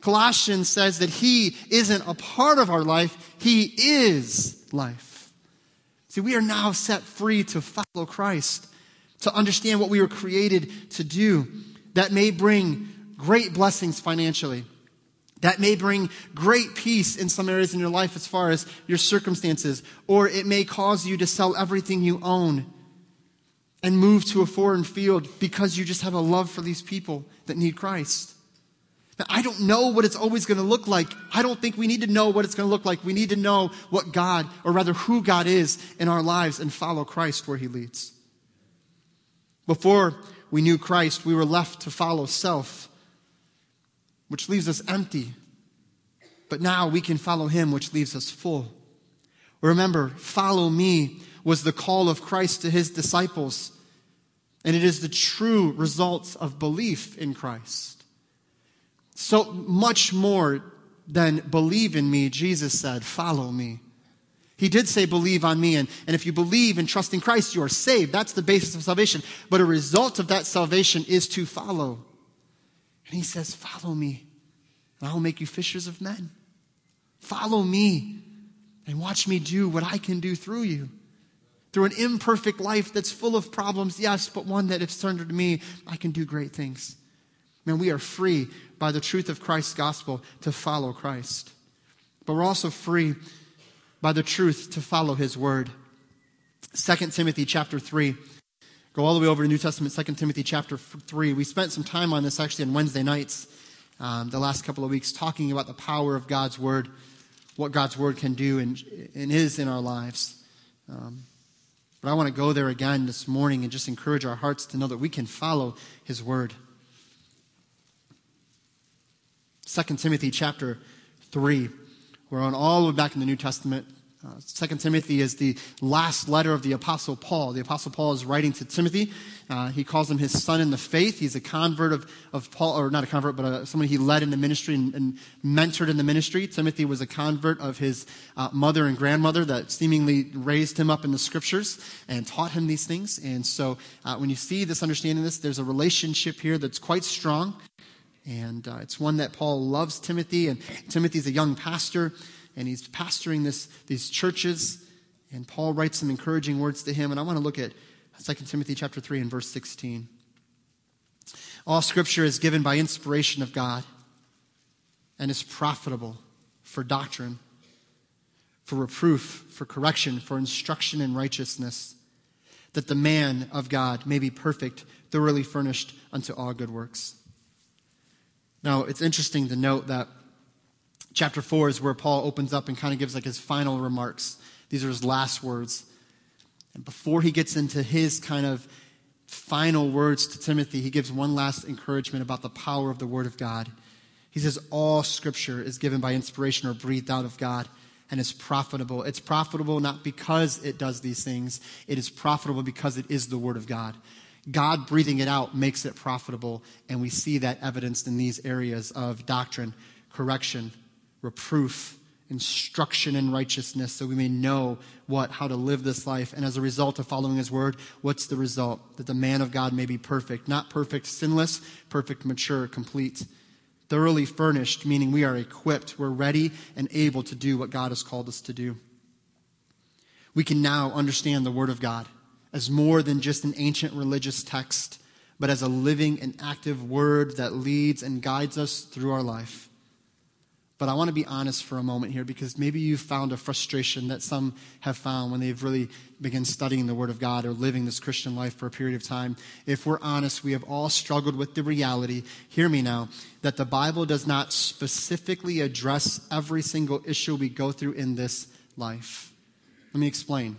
Colossians says that he isn't a part of our life. He is life. See, we are now set free to follow Christ, to understand what we were created to do. That may bring great blessings financially. That may bring great peace in some areas in your life as far as your circumstances, or it may cause you to sell everything you own and move to a foreign field because you just have a love for these people that need Christ. Now, I don't know what it's always going to look like. I don't think we need to know what it's going to look like. We need to know what God, or rather who God is in our lives, and follow Christ where he leads. Before we knew Christ, we were left to follow self, which leaves us empty. but now we can follow him, which leaves us full. Remember, follow me was the call of Christ to his disciples, and it is the true results of belief in Christ. So much more than believe in me, Jesus said, follow me. He did say, believe on me. And, and if you believe and trust in Christ, you are saved. That's the basis of salvation. But a result of that salvation is to follow. And he says, follow me, and I will make you fishers of men. Follow me and watch me do what I can do through you. Through an imperfect life that's full of problems, yes, but one that if surrendered to me, I can do great things. Man, we are free by the truth of Christ's gospel to follow Christ. But we're also free by the truth to follow his word. Second Timothy chapter three. Go all the way over to New Testament, Second Timothy chapter three. We spent some time on this actually on Wednesday nights, um, the last couple of weeks, talking about the power of God's word, what God's word can do and, and is in our lives. Um, but I want to go there again this morning and just encourage our hearts to know that we can follow his word. Second Timothy chapter three. We're on all the way back in the New Testament. Uh, Second Timothy is the last letter of the Apostle Paul. The Apostle Paul is writing to Timothy. Uh, he calls him his son in the faith. He's a convert of, of Paul, or not a convert, but a, somebody he led in the ministry and, and mentored in the ministry. Timothy was a convert of his uh, mother and grandmother that seemingly raised him up in the scriptures and taught him these things. And so uh, when you see this, understanding this, there's a relationship here that's quite strong. And uh, it's one that Paul loves Timothy, and Timothy's a young pastor, and he's pastoring this, these churches, and Paul writes some encouraging words to him, and I want to look at Second Timothy chapter three and verse sixteen. All scripture is given by inspiration of God and is profitable for doctrine, for reproof, for correction, for instruction in righteousness, that the man of God may be perfect, thoroughly furnished unto all good works. Now, it's interesting to note that chapter four is where Paul opens up and kind of gives like his final remarks. These are his last words. And before he gets into his kind of final words to Timothy, he gives one last encouragement about the power of the word of God. He says, all scripture is given by inspiration or breathed out of God and is profitable. It's profitable not because it does these things. It is profitable because it is the word of God. God breathing it out makes it profitable, and we see that evidenced in these areas of doctrine, correction, reproof, instruction in righteousness, so we may know what, how to live this life. And as a result of following his word, what's the result? That the man of God may be perfect, not perfect, sinless, perfect, mature, complete, thoroughly furnished, meaning we are equipped, we're ready and able to do what God has called us to do. We can now understand the word of God as more than just an ancient religious text, but as a living and active word that leads and guides us through our life. But I want to be honest for a moment here, because maybe you found a frustration that some have found when they've really begun studying the Word of God or living this Christian life for a period of time. If we're honest, we have all struggled with the reality, hear me now, that the Bible does not specifically address every single issue we go through in this life. Let me explain.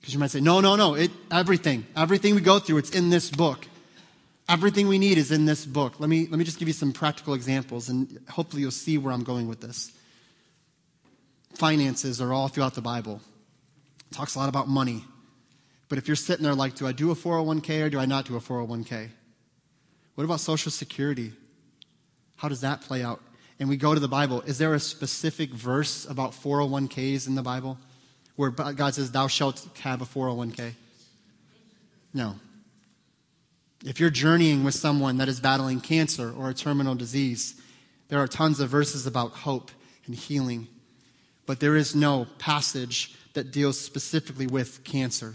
Because you might say, no, no, no, it, everything, everything we go through, it's in this book. Everything we need is in this book. Let me, let me just give you some practical examples, and hopefully you'll see where I'm going with this. Finances are all throughout the Bible. It talks a lot about money. But if you're sitting there like, do I do a four oh one k or do I not do a four oh one k? What about Social Security? How does that play out? And we go to the Bible. Is there a specific verse about four oh one k's in the Bible? Where God says, thou shalt have a four oh one k? No. If you're journeying with someone that is battling cancer or a terminal disease, there are tons of verses about hope and healing. But there is no passage that deals specifically with cancer,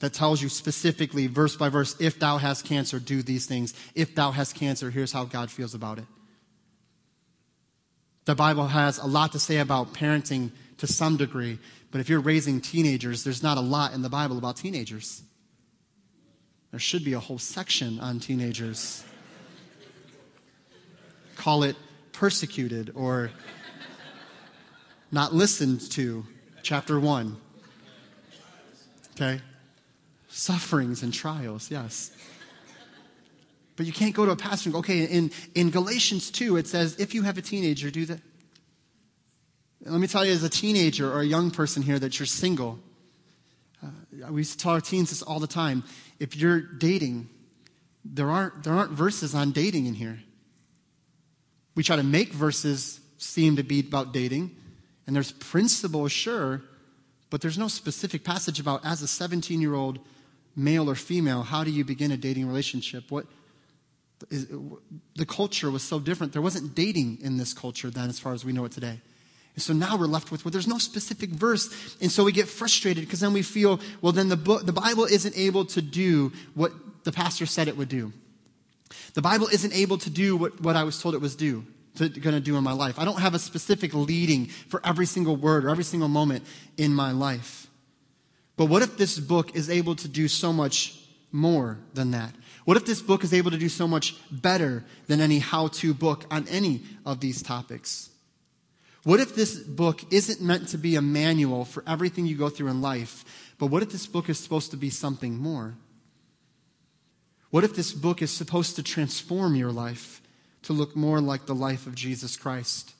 that tells you specifically, verse by verse, if thou hast cancer, do these things. If thou hast cancer, here's how God feels about it. The Bible has a lot to say about parenting to some degree, but if you're raising teenagers, there's not a lot in the Bible about teenagers. There should be a whole section on teenagers. Call it persecuted or not listened to, chapter one. Okay? Sufferings and trials, yes. But you can't go to a pastor and go, okay, in, in Galatians two, it says, if you have a teenager, do that. Let me tell you, as a teenager or a young person here that you're single, uh, we used to tell our teens this all the time. If you're dating, there aren't there aren't verses on dating in here. We try to make verses seem to be about dating, and there's principles, sure, but there's no specific passage about, as a seventeen-year-old male or female, how do you begin a dating relationship? What is, the culture was so different. There wasn't dating in this culture then, as far as we know it today. And so now we're left with, well, there's no specific verse. And so we get frustrated because then we feel, well, then the book, the Bible isn't able to do what the pastor said it would do. The Bible isn't able to do what, what I was told it was do, to, going to do in my life. I don't have a specific leading for every single word or every single moment in my life. But what if this book is able to do so much more than that? What if this book is able to do so much better than any how-to book on any of these topics? What if this book isn't meant to be a manual for everything you go through in life, but what if this book is supposed to be something more? What if this book is supposed to transform your life to look more like the life of Jesus Christ,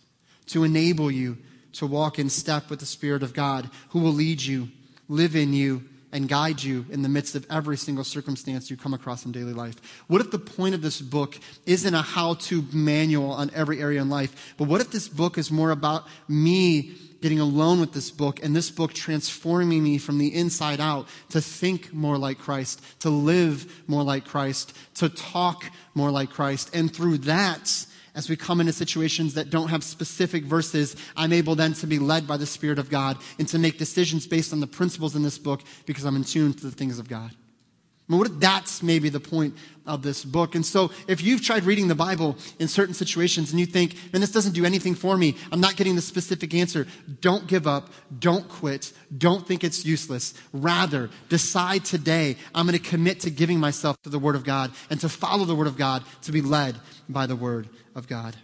to enable you to walk in step with the Spirit of God, who will lead you, live in you, and guide you in the midst of every single circumstance you come across in daily life? What if the point of this book isn't a how-to manual on every area in life, but what if this book is more about me getting alone with this book and this book transforming me from the inside out to think more like Christ, to live more like Christ, to talk more like Christ? And through that, as we come into situations that don't have specific verses, I'm able then to be led by the Spirit of God and to make decisions based on the principles in this book because I'm in tune to the things of God. I mean, what if that's maybe the point of this book? And so if you've tried reading the Bible in certain situations and you think, man, this doesn't do anything for me, I'm not getting the specific answer, don't give up, don't quit, don't think it's useless. Rather, decide today, I'm going to commit to giving myself to the Word of God and to follow the Word of God, to be led by the Word of God.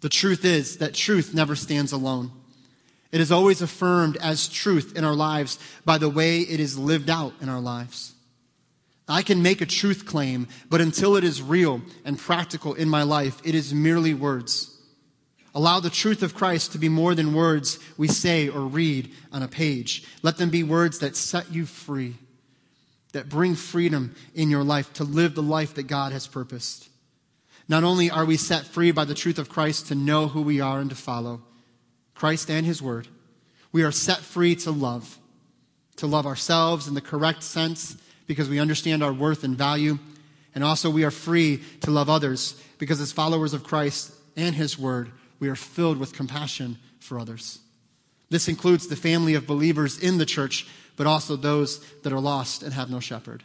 The truth is that truth never stands alone. It is always affirmed as truth in our lives by the way it is lived out in our lives. I can make a truth claim, but until it is real and practical in my life, it is merely words. Allow the truth of Christ to be more than words we say or read on a page. Let them be words that set you free, that bring freedom in your life to live the life that God has purposed. Not only are we set free by the truth of Christ to know who we are and to follow Christ and His Word, we are set free to love, to love ourselves in the correct sense, because we understand our worth and value. And also we are free to love others because as followers of Christ and His Word, we are filled with compassion for others. This includes the family of believers in the church, but also those that are lost and have no shepherd.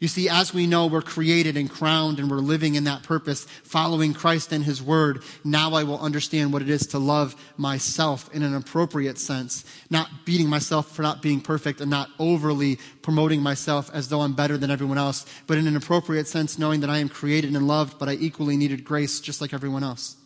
You see, as we know, we're created and crowned and we're living in that purpose, following Christ and His Word. Now I will understand what it is to love myself in an appropriate sense, not beating myself for not being perfect and not overly promoting myself as though I'm better than everyone else, but in an appropriate sense, knowing that I am created and loved, but I equally needed grace just like everyone else.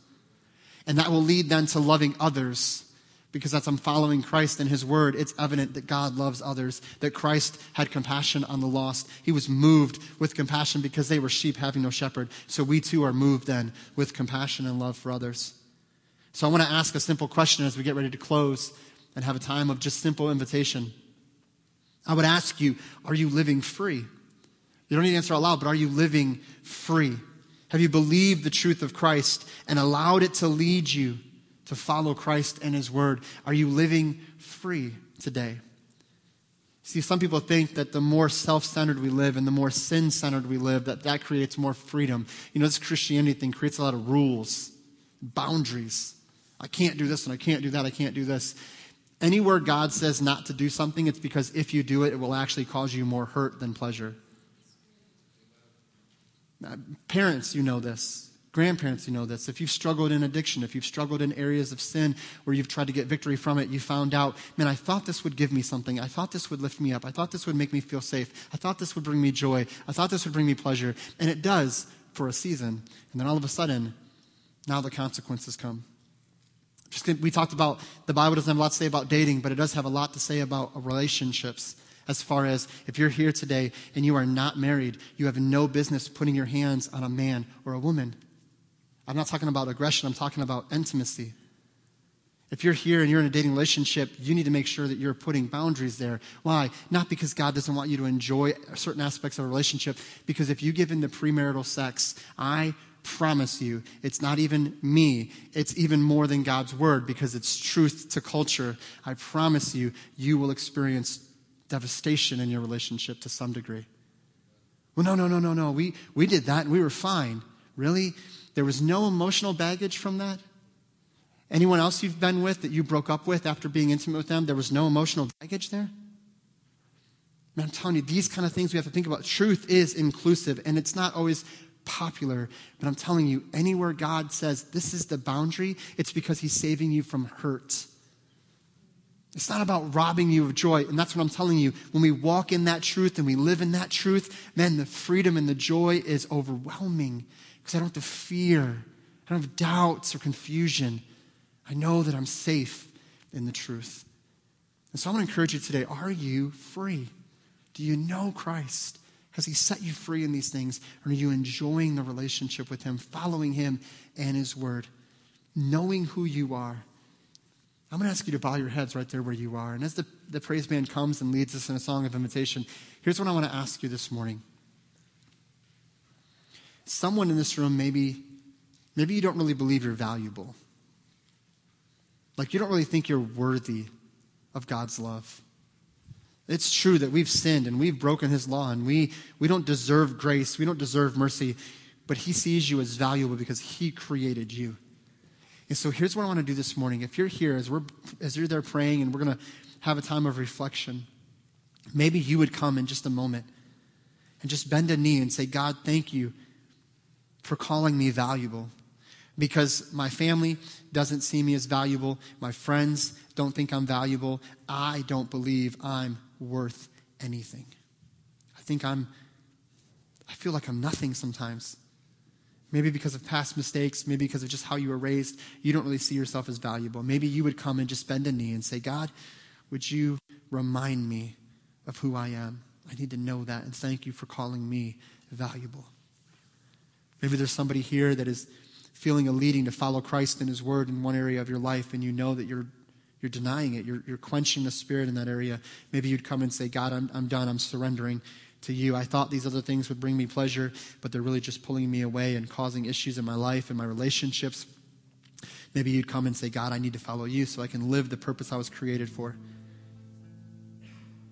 And that will lead then to loving others, because as I'm following Christ and His Word, it's evident that God loves others, that Christ had compassion on the lost. He was moved with compassion because they were sheep having no shepherd. So we too are moved then with compassion and love for others. So I want to ask a simple question as we get ready to close and have a time of just simple invitation. I would ask you, are you living free? You don't need to answer out loud, but are you living free? Have you believed the truth of Christ and allowed it to lead you to follow Christ and His Word? Are you living free today? See, some people think that the more self-centered we live and the more sin-centered we live, that that creates more freedom. You know, this Christianity thing creates a lot of rules, boundaries. I can't do this and I can't do that, I can't do this. Anywhere God says not to do something, it's because if you do it, it will actually cause you more hurt than pleasure. Now, parents, you know this. Grandparents, you know this. If you've struggled in addiction, if you've struggled in areas of sin where you've tried to get victory from it, you found out, man, I thought this would give me something. I thought this would lift me up. I thought this would make me feel safe. I thought this would bring me joy. I thought this would bring me pleasure. And it does for a season. And then all of a sudden, now the consequences come. Just we talked about, the Bible doesn't have a lot to say about dating, but it does have a lot to say about relationships. As far as if you're here today and you are not married, you have no business putting your hands on a man or a woman. I'm not talking about aggression. I'm talking about intimacy. If you're here and you're in a dating relationship, you need to make sure that you're putting boundaries there. Why? Not because God doesn't want you to enjoy certain aspects of a relationship, because if you give in to premarital sex, I promise you, it's not even me. It's even more than God's word, because it's truth to culture. I promise you, you will experience devastation in your relationship to some degree. Well, no, no, no, no, no. We, we did that and we were fine. Really? There was no emotional baggage from that? Anyone else you've been with that you broke up with after being intimate with them, there was no emotional baggage there? Man, I'm telling you, these kind of things we have to think about. Truth is inclusive, and it's not always popular, but I'm telling you, anywhere God says this is the boundary, it's because he's saving you from hurt. It's not about robbing you of joy, and that's what I'm telling you. When we walk in that truth and we live in that truth, man, the freedom and the joy is overwhelming, because I don't have to fear. I don't have doubts or confusion. I know that I'm safe in the truth. And so I want to encourage you today, are you free? Do you know Christ? Has he set you free in these things? Or are you enjoying the relationship with him, following him and his word, knowing who you are? I'm going to ask you to bow your heads right there where you are. And as the, the praise band comes and leads us in a song of invitation, here's what I want to ask you this morning. Someone in this room, maybe, maybe you don't really believe you're valuable. Like, you don't really think you're worthy of God's love. It's true that we've sinned and we've broken his law, and we, we don't deserve grace. We don't deserve mercy. But he sees you as valuable because he created you. And so here's what I want to do this morning. If you're here, as, we're, as you're there praying, and we're going to have a time of reflection, maybe you would come in just a moment and just bend a knee and say, God, thank you for calling me valuable. Because my family doesn't see me as valuable. My friends don't think I'm valuable. I don't believe I'm worth anything. I think I'm, I feel like I'm nothing sometimes. Maybe because of past mistakes, maybe because of just how you were raised, you don't really see yourself as valuable. Maybe you would come and just bend a knee and say, God, would you remind me of who I am? I need to know that, and thank you for calling me valuable. Maybe there's somebody here that is feeling a leading to follow Christ and his word in one area of your life, and you know that you're you're denying it. You're, you're quenching the spirit in that area. Maybe you'd come and say, God, I'm, I'm done. I'm surrendering to you. I thought these other things would bring me pleasure, but they're really just pulling me away and causing issues in my life and my relationships. Maybe you'd come and say, God, I need to follow you so I can live the purpose I was created for.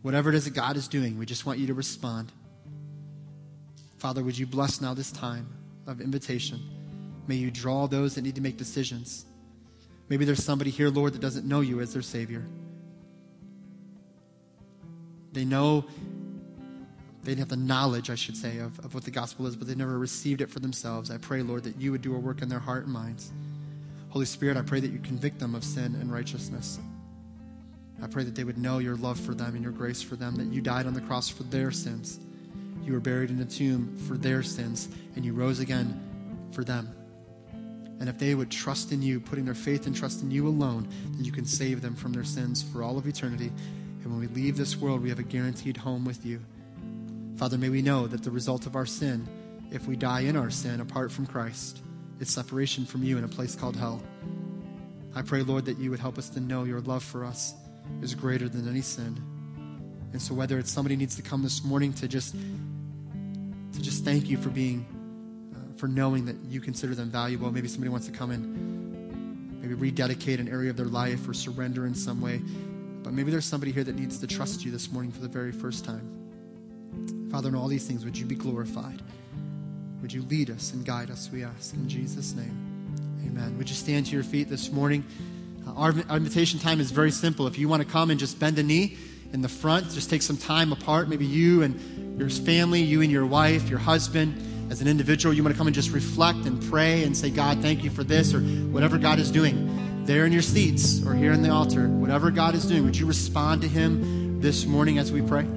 Whatever it is that God is doing, we just want you to respond. Father, would you bless now this time of invitation? May you draw those that need to make decisions. Maybe there's somebody here, Lord, that doesn't know you as their Savior. They know, they have the knowledge, I should say, of, of what the gospel is, but they never received it for themselves. I pray, Lord, that you would do a work in their heart and minds. Holy Spirit, I pray that you convict them of sin and righteousness. I pray that they would know your love for them and your grace for them, that you died on the cross for their sins. You were buried in a tomb for their sins, and you rose again for them. And if they would trust in you, putting their faith and trust in you alone, then you can save them from their sins for all of eternity. And when we leave this world, we have a guaranteed home with you. Father, may we know that the result of our sin, if we die in our sin apart from Christ, is separation from you in a place called hell. I pray, Lord, that you would help us to know your love for us is greater than any sin. And so whether it's somebody needs to come this morning to just, to just thank you for being for knowing that you consider them valuable. Maybe somebody wants to come in, maybe rededicate an area of their life or surrender in some way. But maybe there's somebody here that needs to trust you this morning for the very first time. Father, in all these things, would you be glorified? Would you lead us and guide us, we ask. In Jesus' name, amen. Would you stand to your feet this morning? Uh, our, our invitation time is very simple. If you want to come and just bend a knee in the front, just take some time apart. Maybe you and your family, you and your wife, your husband. As an individual, you want to come and just reflect and pray and say, God, thank you for this, or whatever God is doing there in your seats or here in the altar. Whatever God is doing, would you respond to him this morning as we pray?